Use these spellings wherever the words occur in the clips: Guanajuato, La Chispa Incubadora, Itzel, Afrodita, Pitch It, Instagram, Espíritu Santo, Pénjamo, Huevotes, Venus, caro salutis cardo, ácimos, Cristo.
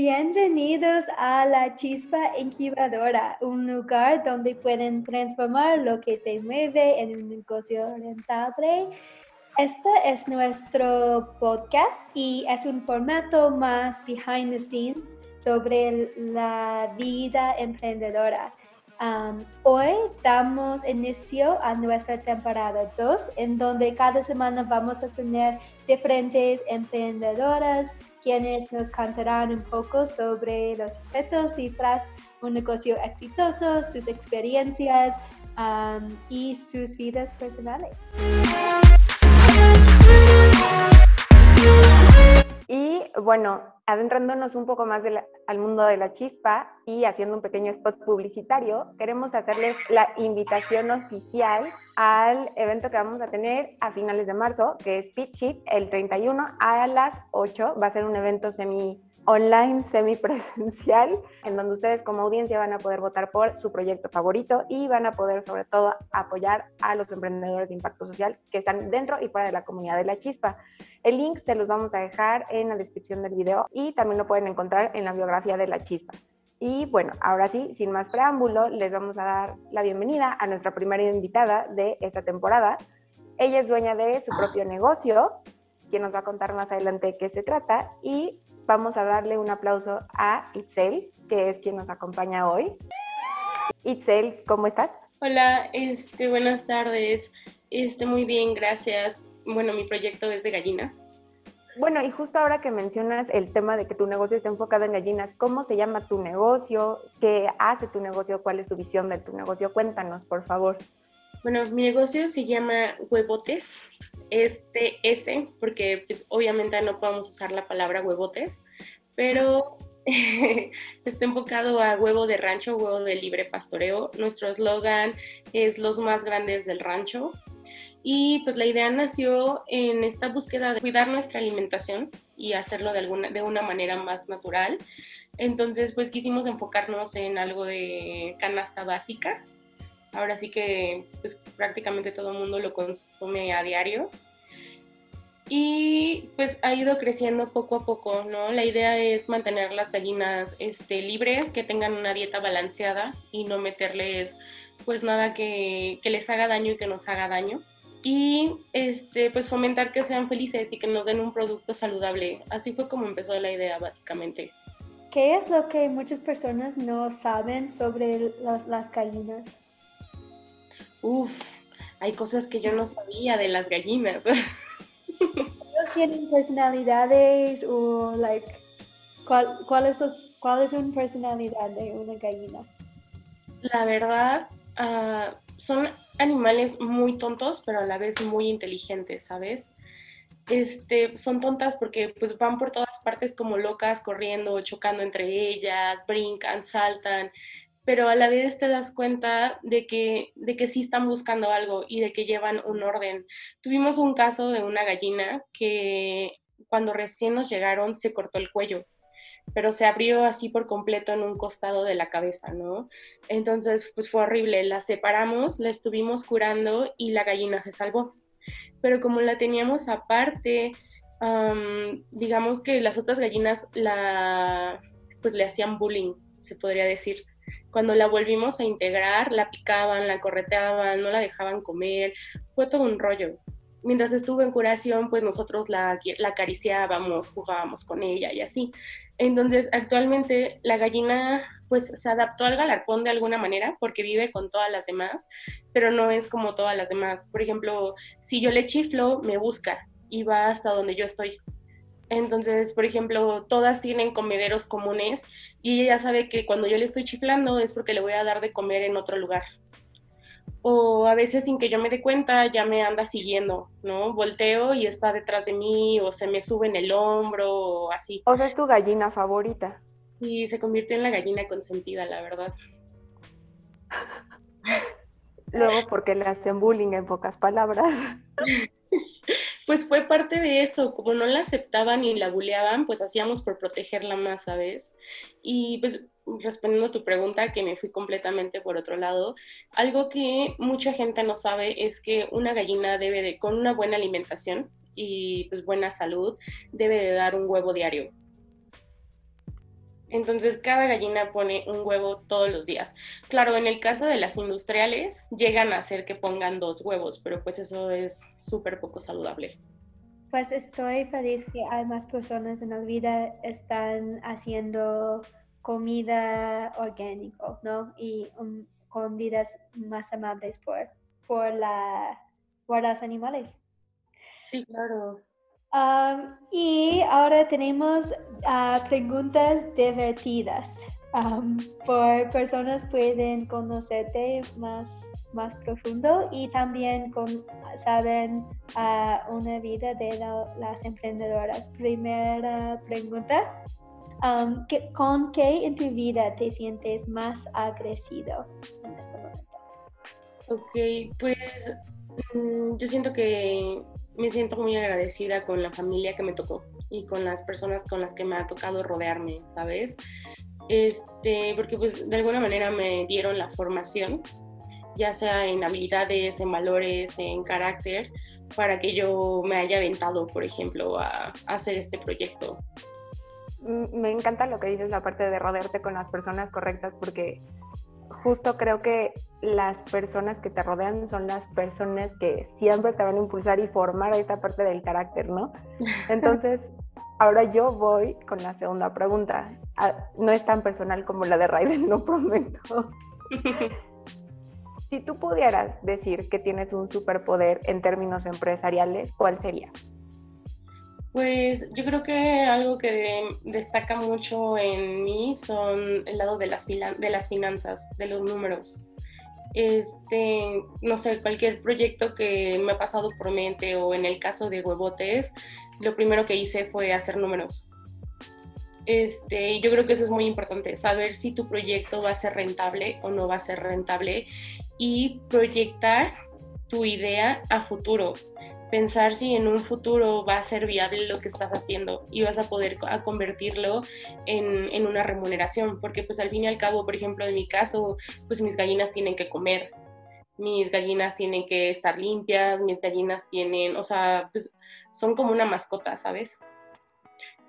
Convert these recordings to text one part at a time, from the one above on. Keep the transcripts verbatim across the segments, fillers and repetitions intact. Bienvenidos a La Chispa Incubadora, un lugar donde pueden transformar lo que te mueve en un negocio rentable. Este es nuestro podcast y es un formato más behind the scenes sobre la vida emprendedora. Um, hoy damos inicio a nuestra temporada dos, en donde cada semana vamos a tener diferentes emprendedoras quienes nos contarán un poco sobre los retos detrás un negocio exitoso, sus experiencias um, y sus vidas personales. Y bueno, adentrándonos un poco más de la, al mundo de la chispa y haciendo un pequeño spot publicitario, queremos hacerles la invitación oficial al evento que vamos a tener a finales de marzo, que es Pitch It, el treinta y uno a las ocho. Va a ser un evento semi online, semi presencial, en donde ustedes como audiencia van a poder votar por su proyecto favorito y van a poder sobre todo apoyar a los emprendedores de impacto social que están dentro y fuera de la comunidad de la chispa. El link se los vamos a dejar en la descripción del video y también lo pueden encontrar en la biografía de La Chispa. Y bueno, ahora sí, sin más preámbulo, les vamos a dar la bienvenida a nuestra primera invitada de esta temporada. Ella es dueña de su propio negocio, quien nos va a contar más adelante de qué se trata, y vamos a darle un aplauso a Itzel, que es quien nos acompaña hoy. Itzel, ¿cómo estás? Hola, este, buenas tardes. Este, muy bien, gracias. Bueno, mi proyecto es de gallinas. Bueno, y justo ahora que mencionas el tema de que tu negocio está enfocado en gallinas, ¿cómo se llama tu negocio? ¿Qué hace tu negocio? ¿Cuál es tu visión de tu negocio? Cuéntanos, por favor. Bueno, mi negocio se llama Huevotes, este S, porque pues, obviamente no podemos usar la palabra huevotes, pero está enfocado a huevo de rancho, huevo de libre pastoreo. Nuestro eslogan es los más grandes del rancho. Y pues la idea nació en esta búsqueda de cuidar nuestra alimentación y hacerlo de, alguna, de una manera más natural. Entonces pues quisimos enfocarnos en algo de canasta básica. Ahora sí que pues, prácticamente todo el mundo lo consume a diario. Y pues ha ido creciendo poco a poco, ¿no? La idea es mantener las gallinas este, libres, que tengan una dieta balanceada y no meterles pues nada que, que les haga daño y que nos haga daño. Y este, pues fomentar que sean felices y que nos den un producto saludable. Así fue como empezó la idea, básicamente. ¿Qué es lo que muchas personas no saben sobre las, las gallinas? Uf, hay cosas que yo no sabía de las gallinas. ¿Ellos tienen personalidades o, like, cuál, cuál, es los, cuál es una personalidad de una gallina? La verdad, uh, son animales muy tontos, pero a la vez muy inteligentes, ¿sabes? Este, son tontas porque pues, van por todas partes como locas, corriendo, chocando entre ellas, brincan, saltan, pero a la vez te das cuenta de que, de que sí están buscando algo y de que llevan un orden. Tuvimos un caso de una gallina que cuando recién nos llegaron se cortó el cuello, pero se abrió así por completo en un costado de la cabeza, ¿no? Entonces, pues fue horrible. La separamos, la estuvimos curando y la gallina se salvó. Pero como la teníamos aparte, um, digamos que las otras gallinas la, pues, le hacían bullying, se podría decir. Cuando la volvimos a integrar, la picaban, la correteaban, no la dejaban comer, fue todo un rollo. Mientras estuvo en curación, pues nosotros la, la acariciábamos, jugábamos con ella y así. Entonces, actualmente la gallina pues se adaptó al galarpón de alguna manera porque vive con todas las demás, pero no es como todas las demás. Por ejemplo, si yo le chiflo, me busca y va hasta donde yo estoy. Entonces, por ejemplo, todas tienen comederos comunes y ella ya sabe que cuando yo le estoy chiflando es porque le voy a dar de comer en otro lugar. O a veces sin que yo me dé cuenta ya me anda siguiendo, ¿no? Volteo y está detrás de mí o se me sube en el hombro o así. O sea, es tu gallina favorita. Y se convirtió en la gallina consentida, la verdad. Luego porque le hacen bullying en pocas palabras. Pues fue parte de eso, como no la aceptaban y la buleaban, pues hacíamos por protegerla más, ¿sabes? Y pues respondiendo a tu pregunta, que me fui completamente por otro lado, algo que mucha gente no sabe es que una gallina debe de, con una buena alimentación y pues buena salud, debe de dar un huevo diario. Entonces cada gallina pone un huevo todos los días. Claro, en el caso de las industriales llegan a hacer que pongan dos huevos, pero pues eso es súper poco saludable. Pues estoy feliz que hay más personas en la vida están haciendo comida orgánica, ¿no? Y um, con vidas más amables por, por, la, por los animales. Sí, claro. Um, y ahora tenemos uh, preguntas divertidas. Um, por personas pueden conocerte más, más profundo y también con, saben uh, una vida de la, las emprendedoras. Primera pregunta, um, ¿qué, ¿con qué en tu vida te sientes más agradecido en este momento? Ok, pues yo siento que... me siento muy agradecida con la familia que me tocó y con las personas con las que me ha tocado rodearme, ¿sabes? Este, porque pues de alguna manera me dieron la formación, ya sea en habilidades, en valores, en carácter, para que yo me haya aventado, por ejemplo, a, a hacer este proyecto. Me encanta lo que dices, la parte de rodearte con las personas correctas, porque justo creo que las personas que te rodean son las personas que siempre te van a impulsar y formar esta parte del carácter, ¿no? Entonces, ahora yo voy con la segunda pregunta. No es tan personal como la de Raiden, lo prometo. Si tú pudieras decir que tienes un superpoder en términos empresariales, ¿cuál sería? Pues yo creo que algo que destaca mucho en mí son el lado de las, de las finanzas, de los números. Este, no sé, cualquier proyecto que me ha pasado por mente o en el caso de Huevotes, lo primero que hice fue hacer números. Este, y yo creo que eso es muy importante, saber si tu proyecto va a ser rentable o no va a ser rentable y proyectar tu idea a futuro. Pensar si en un futuro va a ser viable lo que estás haciendo y vas a poder a convertirlo en, en una remuneración, porque pues al fin y al cabo, por ejemplo, en mi caso, pues mis gallinas tienen que comer, mis gallinas tienen que estar limpias, mis gallinas tienen, o sea, pues son como una mascota, ¿sabes?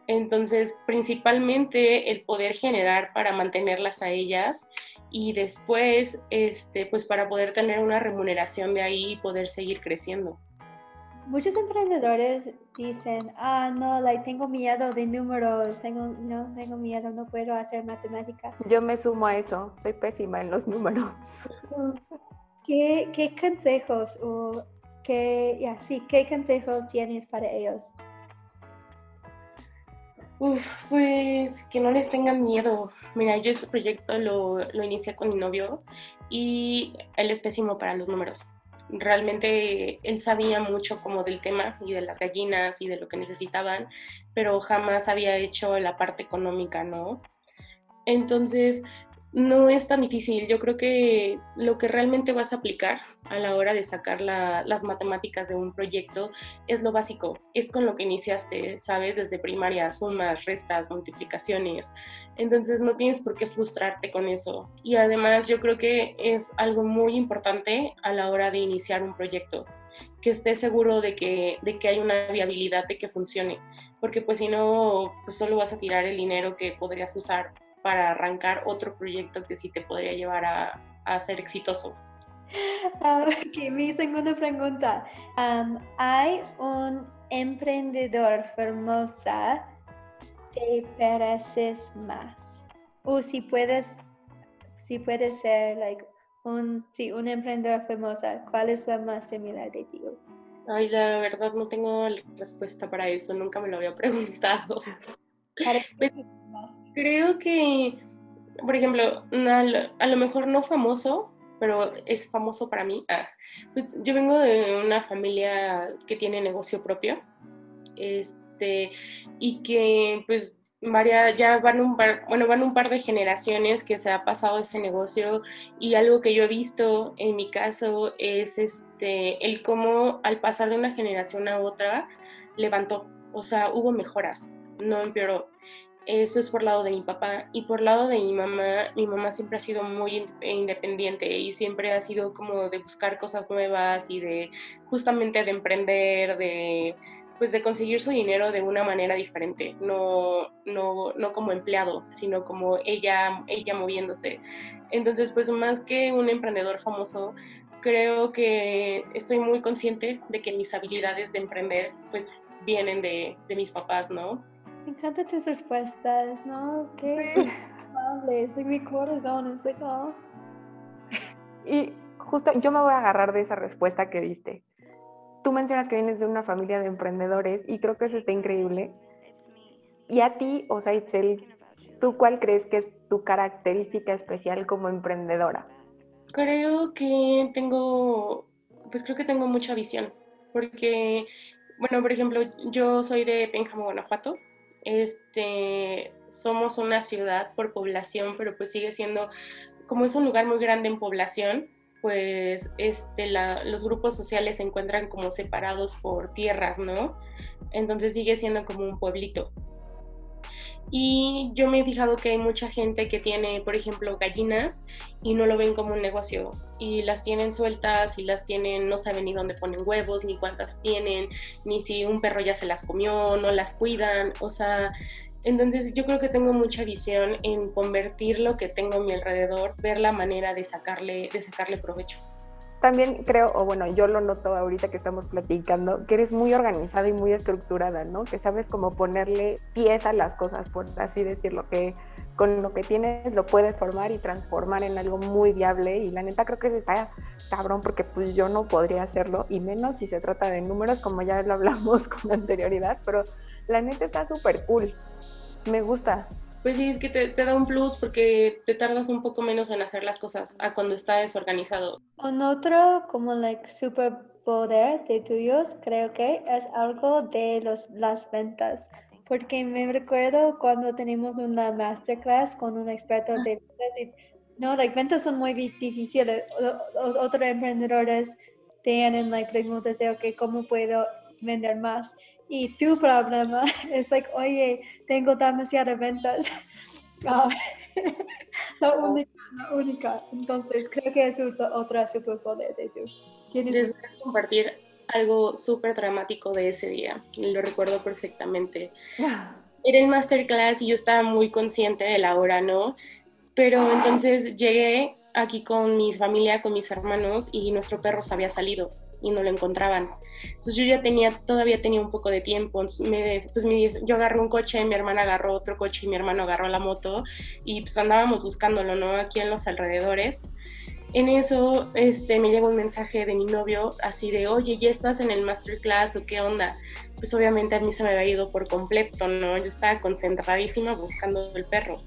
Entonces, principalmente el poder generar para mantenerlas a ellas y después, este, pues para poder tener una remuneración de ahí y poder seguir creciendo. Muchos emprendedores dicen, ah, no, like, tengo miedo de números, tengo, no, tengo miedo, no puedo hacer matemática. Yo me sumo a eso, soy pésima en los números. ¿Qué, qué consejos o qué, yeah, sí, qué consejos tienes para ellos? Uf, pues que no les tengan miedo. Mira, yo este proyecto lo, lo inicié con mi novio y él es pésimo para los números. Realmente él sabía mucho como del tema y de las gallinas y de lo que necesitaban, pero jamás había hecho la parte económica, ¿no? Entonces, no es tan difícil. Yo creo que lo que realmente vas a aplicar a la hora de sacar la, las matemáticas de un proyecto es lo básico, es con lo que iniciaste, ¿sabes? Desde primaria, sumas, restas, multiplicaciones. Entonces, no tienes por qué frustrarte con eso. Y además, yo creo que es algo muy importante a la hora de iniciar un proyecto, que estés seguro de que, de que hay una viabilidad de que funcione, porque pues si no, pues solo vas a tirar el dinero que podrías usar para arrancar otro proyecto que sí te podría llevar a, a ser exitoso. Ok, mi segunda pregunta. Um, ¿Hay un emprendedor famosa que pareces más? O si puedes, si puedes ser like, un, sí, un emprendedor famosa, ¿cuál es la más similar de ti? Ay, la verdad no tengo respuesta para eso, nunca me lo había preguntado. Creo que, por ejemplo, a lo mejor no famoso, pero es famoso para mí. Ah, pues yo vengo de una familia que tiene negocio propio, este, y que pues varias, ya van un par, bueno, van un par de generaciones que se ha pasado ese negocio y algo que yo he visto en mi caso es este, el cómo al pasar de una generación a otra levantó, o sea, hubo mejoras, no empeoró. Eso es por lado de mi papá y por lado de mi mamá, mi mamá siempre ha sido muy independiente y siempre ha sido como de buscar cosas nuevas y de justamente de emprender, de, pues de conseguir su dinero de una manera diferente, no, no, no como empleado, sino como ella, ella moviéndose. Entonces, pues más que un emprendedor famoso, creo que estoy muy consciente de que mis habilidades de emprender pues vienen de, de mis papás, ¿no? Me encantan tus respuestas, ¿no? Qué sí. Amable, es like mi corazón, es like, oh. Y justo yo me voy a agarrar de esa respuesta que diste. Tú mencionas que vienes de una familia de emprendedores y creo que eso está increíble. Y a ti, o sea, Itzel, ¿tú cuál crees que es tu característica especial como emprendedora? Creo que tengo, pues creo que tengo mucha visión, porque, bueno, por ejemplo, yo soy de Pénjamo, Guanajuato. Este, somos una ciudad por población, pero pues sigue siendo, como es un lugar muy grande en población, pues este, la, los grupos sociales se encuentran como separados por tierras, ¿no? Entonces sigue siendo como un pueblito. Y yo me he fijado que hay mucha gente que tiene, por ejemplo, gallinas y no lo ven como un negocio y las tienen sueltas y las tienen, no saben ni dónde ponen huevos, ni cuántas tienen, ni si un perro ya se las comió, no las cuidan, o sea, entonces yo creo que tengo mucha visión en convertir lo que tengo a mi alrededor, ver la manera de sacarle, de sacarle provecho. También creo, o bueno, yo lo noto ahorita que estamos platicando, que eres muy organizada y muy estructurada, ¿no? Que sabes cómo ponerle pies a las cosas, por así decirlo, que con lo que tienes lo puedes formar y transformar en algo muy viable. Y la neta creo que eso está cabrón porque pues yo no podría hacerlo, y menos si se trata de números, como ya lo hablamos con anterioridad, pero la neta está súper cool, me gusta. Pues sí, es que te, te da un plus porque te tardas un poco menos en hacer las cosas a cuando está desorganizado. Un otro como like superpoder de tuyos creo que es algo de los, las ventas. Porque me recuerdo cuando tenemos una masterclass con un experto de ventas y no, like ventas son muy difíciles. Los otros emprendedores tienen like preguntas de okay, ¿cómo puedo vender más? Y tu problema es like, oye, tengo demasiadas ventas. Oh. la única, la única. Entonces, creo que es otra superpoder de tú. Les voy a compartir algo súper dramático de ese día. Lo recuerdo perfectamente. Era el masterclass y yo estaba muy consciente de la hora, ¿no? Pero entonces llegué aquí con mi familia, con mis hermanos, y nuestro perro se había salido y no lo encontraban. Entonces yo ya tenía, todavía tenía un poco de tiempo, me, pues me, yo agarré un coche, mi hermana agarró otro coche y mi hermano agarró la moto y pues andábamos buscándolo, ¿no? Aquí en los alrededores. En eso este, me llegó un mensaje de mi novio así de, oye, ¿ya estás en el masterclass o qué onda? Pues obviamente a mí se me había ido por completo, ¿no? Yo estaba concentradísima buscando el perro.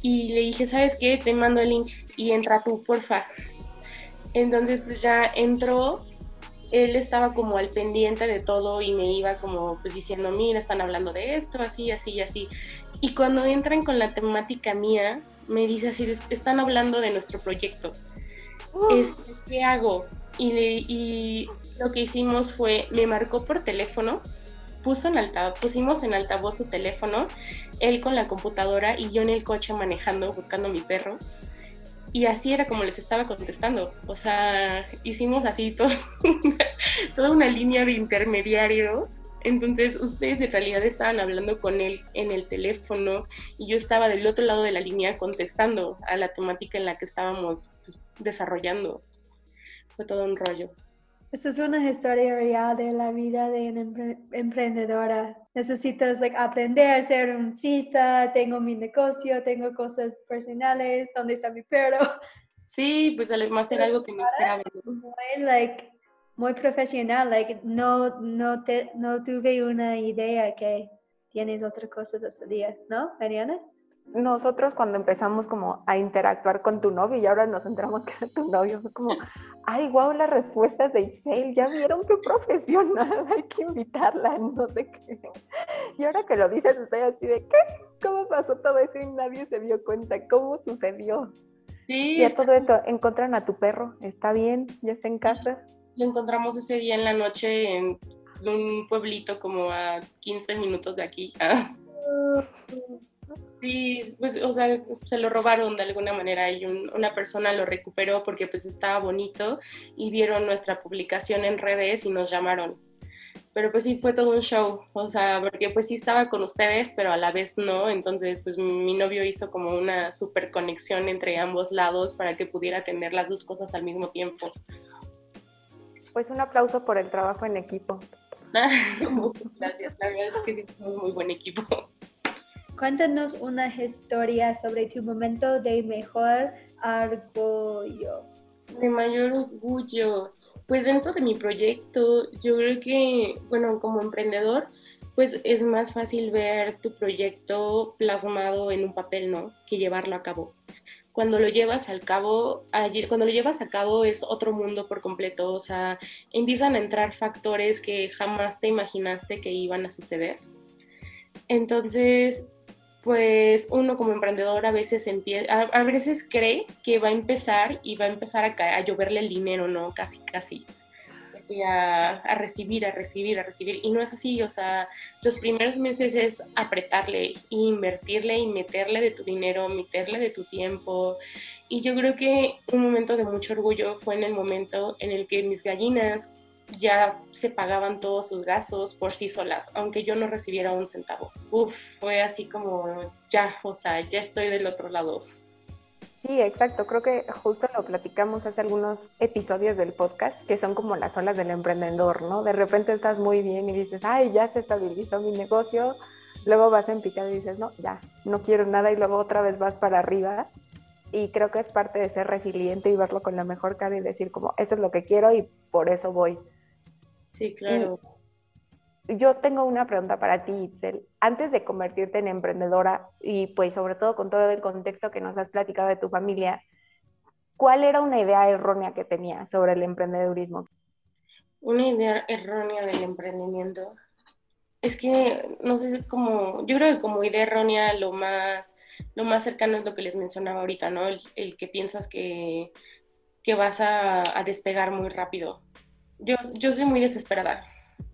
Y le dije, ¿sabes qué? Te mando el link y entra tú, porfa. Entonces pues ya entró. Él estaba como al pendiente de todo y me iba como pues diciendo, mira, están hablando de esto, así, así y así. Y cuando entran con la temática mía, me dice así, están hablando de nuestro proyecto. Uh. Este, ¿qué hago? Y, le, y lo que hicimos fue, me marcó por teléfono, puso en alta, pusimos en altavoz su teléfono, él con la computadora y yo en el coche manejando, buscando a mi perro. Y así era como les estaba contestando, o sea, hicimos así todo, toda una línea de intermediarios, entonces ustedes en realidad estaban hablando con él en el teléfono y yo estaba del otro lado de la línea contestando a la temática en la que estábamos pues, desarrollando, fue todo un rollo. Esa es una historia real de la vida de una empre- emprendedora. Necesitas like, aprender a hacer una cita, tengo mi negocio, tengo cosas personales, ¿dónde está mi perro? Sí, pues además era algo que no esperaba. Muy, like, muy profesional, like, no, no, te, no tuve una idea que tienes otras cosas hasta el día, ¿no, Mariana? Nosotros cuando empezamos como a interactuar con tu novio y ahora nos enteramos que era tu novio, fue como, ay, guau, las respuestas de Itzel, ya vieron qué profesional, hay que invitarla, no sé qué. Y ahora que lo dices estoy así de, ¿qué? ¿Cómo pasó todo eso y nadie se dio cuenta? ¿Cómo sucedió? Sí. Y a todo esto, encuentran a tu perro, está bien, ya está en casa. Lo encontramos ese día en la noche en un pueblito como a quince minutos de aquí. ¿Ah? Sí, pues, o sea, se lo robaron de alguna manera y un, una persona lo recuperó porque pues estaba bonito y vieron nuestra publicación en redes y nos llamaron. Pero pues sí, fue todo un show, o sea, porque pues sí estaba con ustedes, pero a la vez no, entonces pues mi novio hizo como una super conexión entre ambos lados para que pudiera tener las dos cosas al mismo tiempo. Pues un aplauso por el trabajo en equipo. Gracias, la verdad es que sí somos muy buen equipo. Cuéntanos una historia sobre tu momento de mejor orgullo. De mayor orgullo. Pues dentro de mi proyecto, yo creo que, bueno, como emprendedor, pues es más fácil ver tu proyecto plasmado en un papel, ¿no? Que llevarlo a cabo. Cuando lo llevas al cabo, ayer, cuando lo llevas a cabo es otro mundo por completo, o sea, empiezan a entrar factores que jamás te imaginaste que iban a suceder. Entonces, pues uno como emprendedor a veces empieza, a, a veces cree que va a empezar y va a empezar a, ca- a lloverle el dinero, ¿no? Casi, casi. A, a recibir, a recibir, a recibir. Y no es así, o sea, los primeros meses es apretarle, invertirle y meterle de tu dinero, meterle de tu tiempo. Y yo creo que un momento de mucho orgullo fue en el momento en el que mis gallinas ya se pagaban todos sus gastos por sí solas, aunque yo no recibiera un centavo. Uf, fue así como ya, o sea, ya estoy del otro lado. Sí, exacto. Creo que justo lo platicamos hace algunos episodios del podcast, que son como las olas del emprendedor, ¿no? De repente estás muy bien y dices, ay, ya se estabilizó mi negocio. Luego vas en picada y dices, no, ya, no quiero nada. Y luego otra vez vas para arriba. Y creo que es parte de ser resiliente y verlo con la mejor cara y decir como, eso es lo que quiero y por eso voy. Sí, claro. Y yo tengo una pregunta para ti, Itzel. Antes de convertirte en emprendedora y pues sobre todo con todo el contexto que nos has platicado de tu familia, ¿cuál era una idea errónea que tenías sobre el emprendedurismo? Una idea errónea del emprendimiento. Es que, no sé, como, yo creo que como idea errónea lo más, lo más cercano es lo que les mencionaba ahorita, ¿no? El, el que piensas que, que vas a, a despegar muy rápido. Yo, yo soy muy desesperada,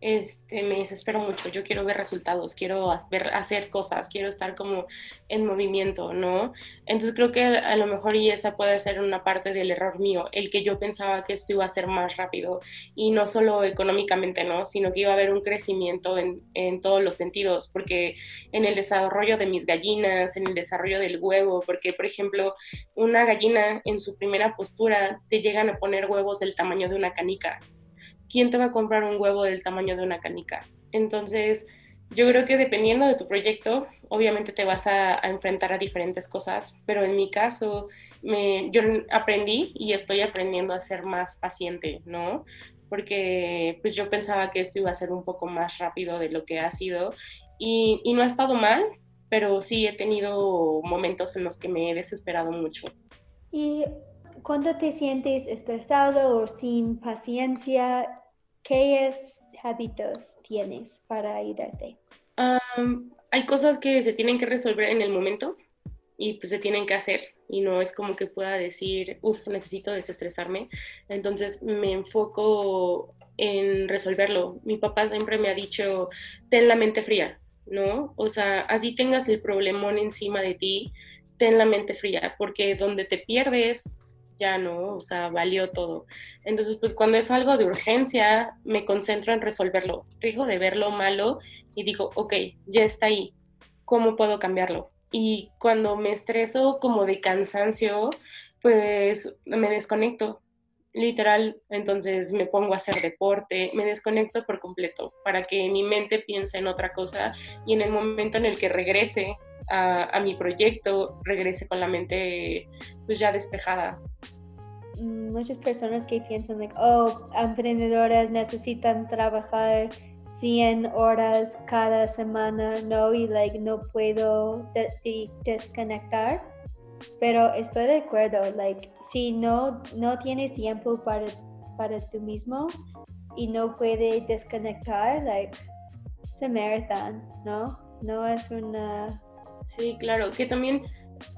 este, me desespero mucho, yo quiero ver resultados, quiero ver, hacer cosas, quiero estar como en movimiento, ¿no? Entonces creo que a lo mejor y esa puede ser una parte del error mío, el que yo pensaba que esto iba a ser más rápido y no solo económicamente, ¿no? Sino que iba a haber un crecimiento en, en todos los sentidos, porque en el desarrollo de mis gallinas, en el desarrollo del huevo, porque por ejemplo una gallina en su primera postura te llegan a poner huevos del tamaño de una canica. ¿Quién te va a comprar un huevo del tamaño de una canica? Entonces, yo creo que dependiendo de tu proyecto, obviamente te vas a, a enfrentar a diferentes cosas, pero en mi caso, me, yo aprendí y estoy aprendiendo a ser más paciente, ¿no? Porque pues, yo pensaba que esto iba a ser un poco más rápido de lo que ha sido y, y no ha estado mal, pero sí he tenido momentos en los que me he desesperado mucho. Y cuando te sientes estresado o sin paciencia, ¿qué hábitos tienes para ayudarte? Um, hay cosas que se tienen que resolver en el momento y pues se tienen que hacer y no es como que pueda decir, uff, necesito desestresarme. Entonces me enfoco en resolverlo. Mi papá siempre me ha dicho, ten la mente fría, ¿no? O sea, así tengas el problemón encima de ti, ten la mente fría, porque donde te pierdes ya no, o sea, valió todo. Entonces, pues cuando es algo de urgencia, me concentro en resolverlo. Dejo de ver lo malo y digo, ok, ya está ahí, ¿cómo puedo cambiarlo? Y cuando me estreso como de cansancio, pues me desconecto, literal. Entonces me pongo a hacer deporte, me desconecto por completo para que mi mente piense en otra cosa y en el momento en el que regrese A, a mi proyecto, regrese con la mente pues ya despejada. Muchas personas que piensan, like, oh, emprendedoras necesitan trabajar cien horas cada semana, ¿no? Y like, no puedo de- de- desconectar. Pero estoy de acuerdo, like, si no, no tienes tiempo para, para tú mismo y no puedes desconectar, like, se merecen, ¿no? No es una... Sí, claro, que también,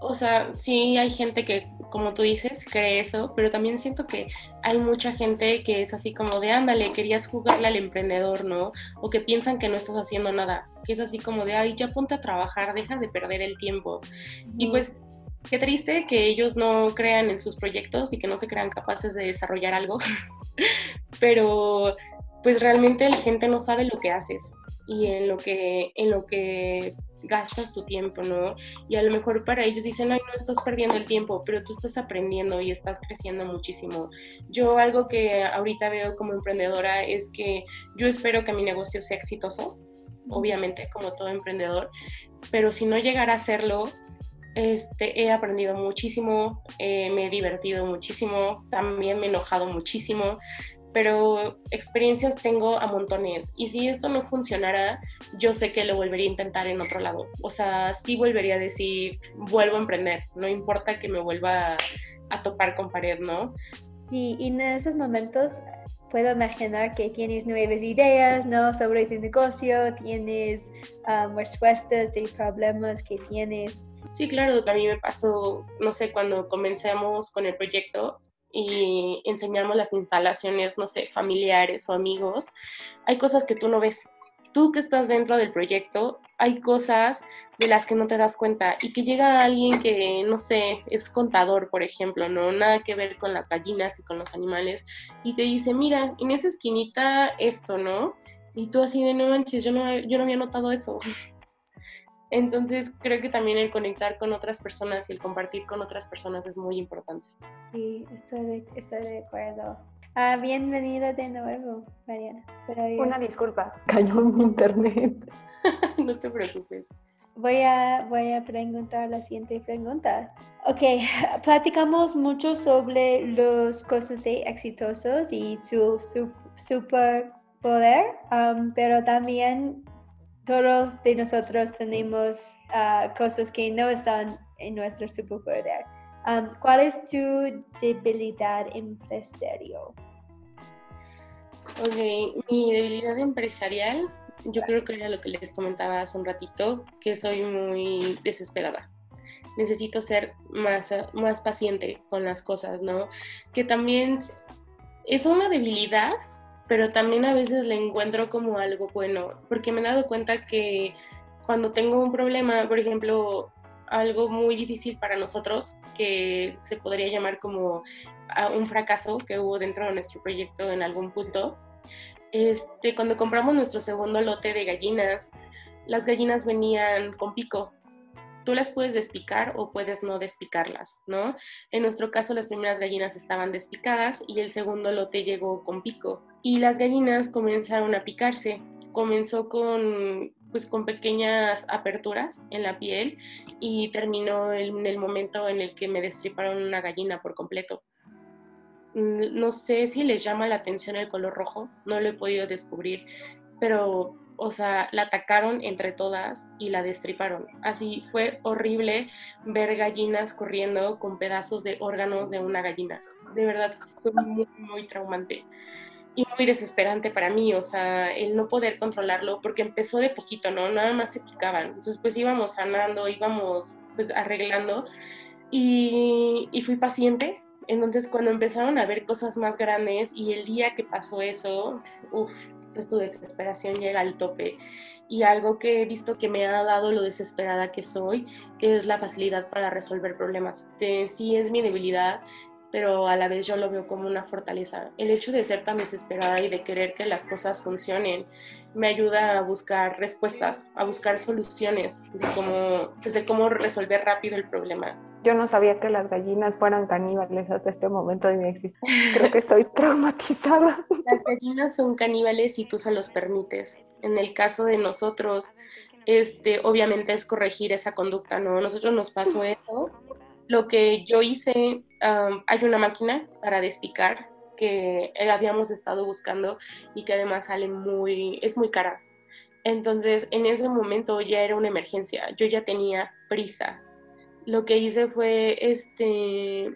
o sea, sí hay gente que, como tú dices, cree eso, pero también siento que hay mucha gente que es así como de, ándale, querías jugarle al emprendedor, ¿no? O que piensan que no estás haciendo nada, que es así como de, ay, ya ponte a trabajar, deja de perder el tiempo. Mm. Y pues, qué triste que ellos no crean en sus proyectos y que no se crean capaces de desarrollar algo, pero pues realmente la gente no sabe lo que haces y en lo que, en lo que gastas tu tiempo, ¿no? Y a lo mejor para ellos dicen, ay, no estás perdiendo el tiempo, pero tú estás aprendiendo y estás creciendo muchísimo. Yo algo que ahorita veo como emprendedora es que yo espero que mi negocio sea exitoso, obviamente, como todo emprendedor, pero si no llegara a serlo, este, he aprendido muchísimo, eh, me he divertido muchísimo, también me he enojado muchísimo, pero experiencias tengo a montones. Y si esto no funcionara, yo sé que lo volvería a intentar en otro lado. O sea, sí volvería a decir, vuelvo a emprender, no importa que me vuelva a, a topar con pared, ¿no? Sí, y en esos momentos puedo imaginar que tienes nuevas ideas, ¿no?, sobre tu negocio, tienes um, respuestas de problemas que tienes. Sí, claro, a mí me pasó, no sé, cuando comenzamos con el proyecto, y enseñamos las instalaciones, no sé, familiares o amigos, hay cosas que tú no ves. Tú que estás dentro del proyecto, hay cosas de las que no te das cuenta y que llega alguien que, no sé, es contador, por ejemplo, no nada que ver con las gallinas y con los animales y te dice, mira, en esa esquinita esto, ¿no? Y tú así de, no manches, yo no, yo no había notado eso. Entonces, creo que también el conectar con otras personas y el compartir con otras personas es muy importante. Sí, estoy de, estoy de acuerdo. Ah, bienvenida de nuevo, Mariana. Una disculpa, cayó mi internet. No te preocupes. Voy a, voy a preguntar la siguiente pregunta. Ok, platicamos mucho sobre las cosas de exitosos y su, su superpoder, um, pero también todos de nosotros tenemos uh, cosas que no están en nuestro superpoder. Um, ¿Cuál es tu debilidad empresarial? Ok, mi debilidad empresarial, yo creo que era lo que les comentaba hace un ratito, que soy muy desesperada. Necesito ser más, más paciente con las cosas, ¿no? Que también es una debilidad, pero también a veces le encuentro como algo bueno, porque me he dado cuenta que cuando tengo un problema, por ejemplo, algo muy difícil para nosotros, que se podría llamar como un fracaso que hubo dentro de nuestro proyecto en algún punto, este, cuando compramos nuestro segundo lote de gallinas, las gallinas venían con pico. Tú las puedes despicar o puedes no despicarlas, ¿no? En nuestro caso, las primeras gallinas estaban despicadas y el segundo lote llegó con pico. Y las gallinas comenzaron a picarse. Comenzó con, pues, con pequeñas aperturas en la piel y terminó en el momento en el que me destriparon una gallina por completo. No sé si les llama la atención el color rojo, no lo he podido descubrir, pero... O sea, la atacaron entre todas y la destriparon. Así fue horrible ver gallinas corriendo con pedazos de órganos de una gallina. De verdad, fue muy, muy traumante y muy desesperante para mí. O sea, el no poder controlarlo, porque empezó de poquito, ¿no? Nada más se picaban. Entonces, pues íbamos sanando, íbamos pues arreglando y, y fui paciente. Entonces, cuando empezaron a ver cosas más grandes y el día que pasó eso, uff, pues tu desesperación llega al tope. Y algo que he visto que me ha dado lo desesperada que soy, que es la facilidad para resolver problemas. Este, sí es mi debilidad, pero a la vez yo lo veo como una fortaleza. El hecho de ser tan desesperada y de querer que las cosas funcionen me ayuda a buscar respuestas, a buscar soluciones de cómo, pues de cómo resolver rápido el problema. Yo no sabía que las gallinas fueran caníbales hasta este momento de mi existencia. Creo que estoy traumatizada. Las gallinas son caníbales si tú se los permites. En el caso de nosotros, este, obviamente es corregir esa conducta, ¿no? Nosotros nos pasó eso. Lo que yo hice, um, hay una máquina para despicar que habíamos estado buscando y que además sale muy, es muy cara. Entonces, en ese momento ya era una emergencia. Yo ya tenía prisa. Lo que hice fue este,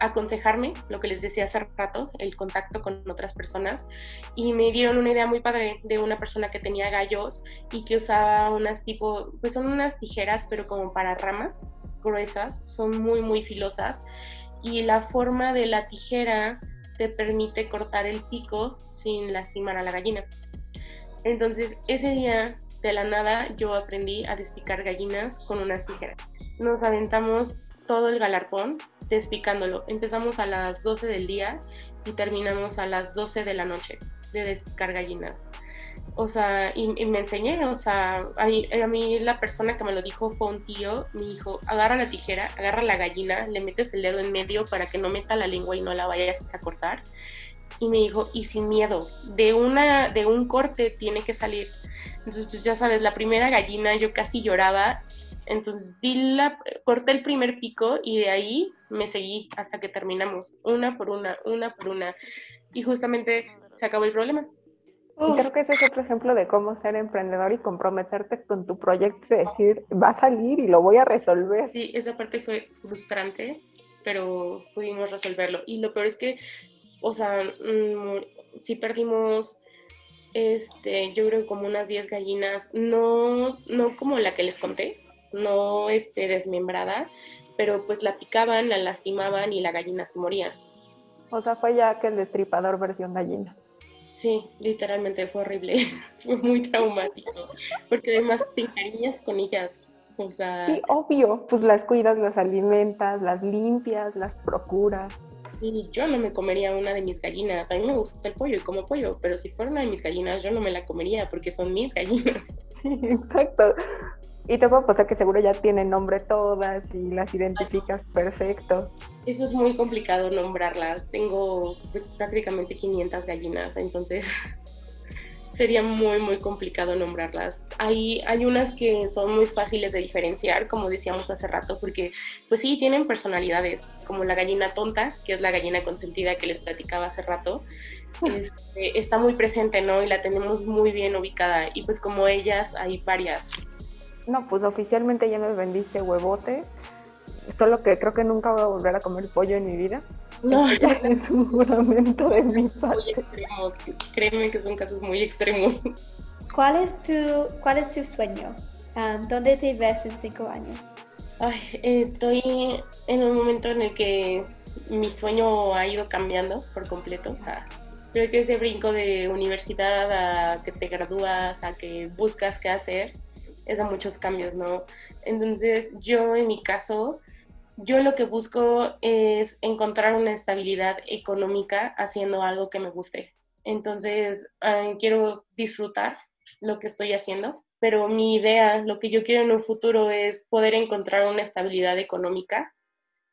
aconsejarme, lo que les decía hace rato, el contacto con otras personas, y me dieron una idea muy padre de una persona que tenía gallos y que usaba unas tipo, pues son unas tijeras, pero como para ramas gruesas, son muy, muy filosas, y la forma de la tijera te permite cortar el pico sin lastimar a la gallina. Entonces, ese día, de la nada, yo aprendí a despicar gallinas con unas tijeras. Nos aventamos todo el galarpón despicándolo. Empezamos a las doce del día y terminamos a las doce de la noche. de despecar gallinas. O sea, y, y me enseñé, o sea, a mí, a mí la persona que me lo dijo fue un tío, me dijo, agarra la tijera, agarra la gallina, le metes el dedo en medio para que no meta la lengua y no la vayas a cortar. Y me dijo, y sin miedo, de, una, de un corte tiene que salir. Entonces, pues ya sabes, la primera gallina yo casi lloraba, entonces di la, corté el primer pico y de ahí me seguí hasta que terminamos, una por una, una por una, y justamente se acabó el problema. Y creo que ese es otro ejemplo de cómo ser emprendedor y comprometerte con tu proyecto, decir, va a salir y lo voy a resolver. Sí, esa parte fue frustrante, pero pudimos resolverlo. Y lo peor es que, o sea, mmm, sí perdimos, este, yo creo que como unas diez gallinas, no, no como la que les conté, no este, desmembrada, pero pues la picaban, la lastimaban y la gallina se moría. O sea, fue ya que el destripador versión gallinas. Sí, literalmente fue horrible, fue muy traumático, porque además te encariñas con ellas, o sea... Sí, obvio, pues las cuidas, las alimentas, las limpias, las procuras. Y yo no me comería una de mis gallinas, a mí me gusta el pollo y como pollo, pero si fuera una de mis gallinas yo no me la comería porque son mis gallinas. Sí, exacto, y te puedo apostar que seguro ya tienen nombre todas y las identificas perfecto. Eso es muy complicado nombrarlas. Tengo pues, prácticamente quinientas gallinas, entonces sería muy, muy complicado nombrarlas. Hay, hay unas que son muy fáciles de diferenciar, como decíamos hace rato, porque pues sí, tienen personalidades, como la gallina tonta, que es la gallina consentida que les platicaba hace rato. Este, está muy presente, ¿no? Y la tenemos muy bien ubicada. Y pues como ellas, hay varias. No, pues oficialmente ya me vendiste huevote. Solo que creo que nunca voy a volver a comer pollo en mi vida. No, es un juramento de mi parte. Muy extremos, créeme que son casos muy extremos. ¿Cuál es tu, cuál es tu sueño? Um, ¿Dónde te ves en cinco años? Ay, estoy en un momento en el que mi sueño ha ido cambiando por completo. Ah. Creo que ese brinco de universidad a que te gradúas, a que buscas qué hacer, es a muchos cambios, ¿no? Entonces, yo en mi caso... Yo lo que busco es encontrar una estabilidad económica haciendo algo que me guste. Entonces, eh, quiero disfrutar lo que estoy haciendo, pero mi idea, lo que yo quiero en un futuro es poder encontrar una estabilidad económica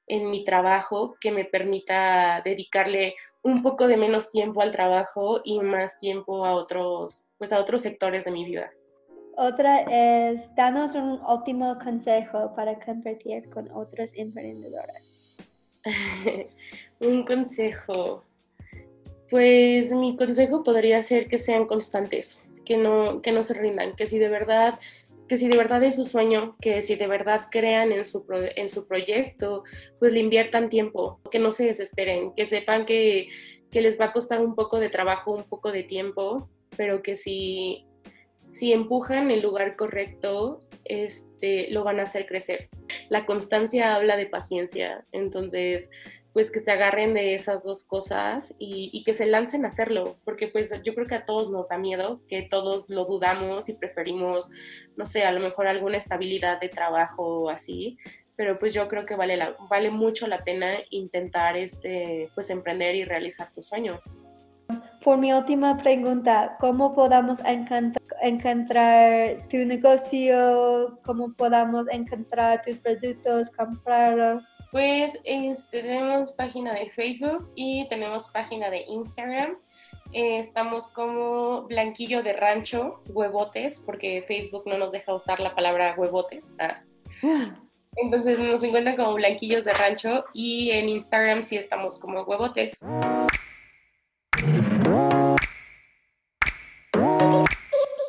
en mi trabajo que me permita dedicarle un poco de menos tiempo al trabajo y más tiempo a otros, pues a otros sectores de mi vida. Otra es, danos un último consejo para compartir con otras emprendedoras. Un consejo. Pues mi consejo podría ser que sean constantes, que no, que no se rindan, que si de verdad, que si de verdad es su sueño, que si de verdad crean en su, pro, en su proyecto, pues le inviertan tiempo, que no se desesperen, que sepan que, que les va a costar un poco de trabajo, un poco de tiempo, pero que si... Si empujan el lugar correcto, este, lo van a hacer crecer. La constancia habla de paciencia, entonces pues que se agarren de esas dos cosas y, y que se lancen a hacerlo, porque pues yo creo que a todos nos da miedo, que todos lo dudamos y preferimos, no sé, a lo mejor alguna estabilidad de trabajo o así, pero pues yo creo que vale, la, vale mucho la pena intentar este, pues emprender y realizar tu sueño. Por mi última pregunta, ¿cómo podamos encontrar, encontrar tu negocio? ¿Cómo podamos encontrar tus productos, comprarlos? Pues es, tenemos página de Facebook y tenemos página de Instagram. Eh, estamos como Blanquillo de Rancho, Huevotes, porque Facebook no nos deja usar la palabra huevotes. Ah. Entonces nos encuentran como Blanquillos de Rancho y en Instagram sí estamos como Huevotes.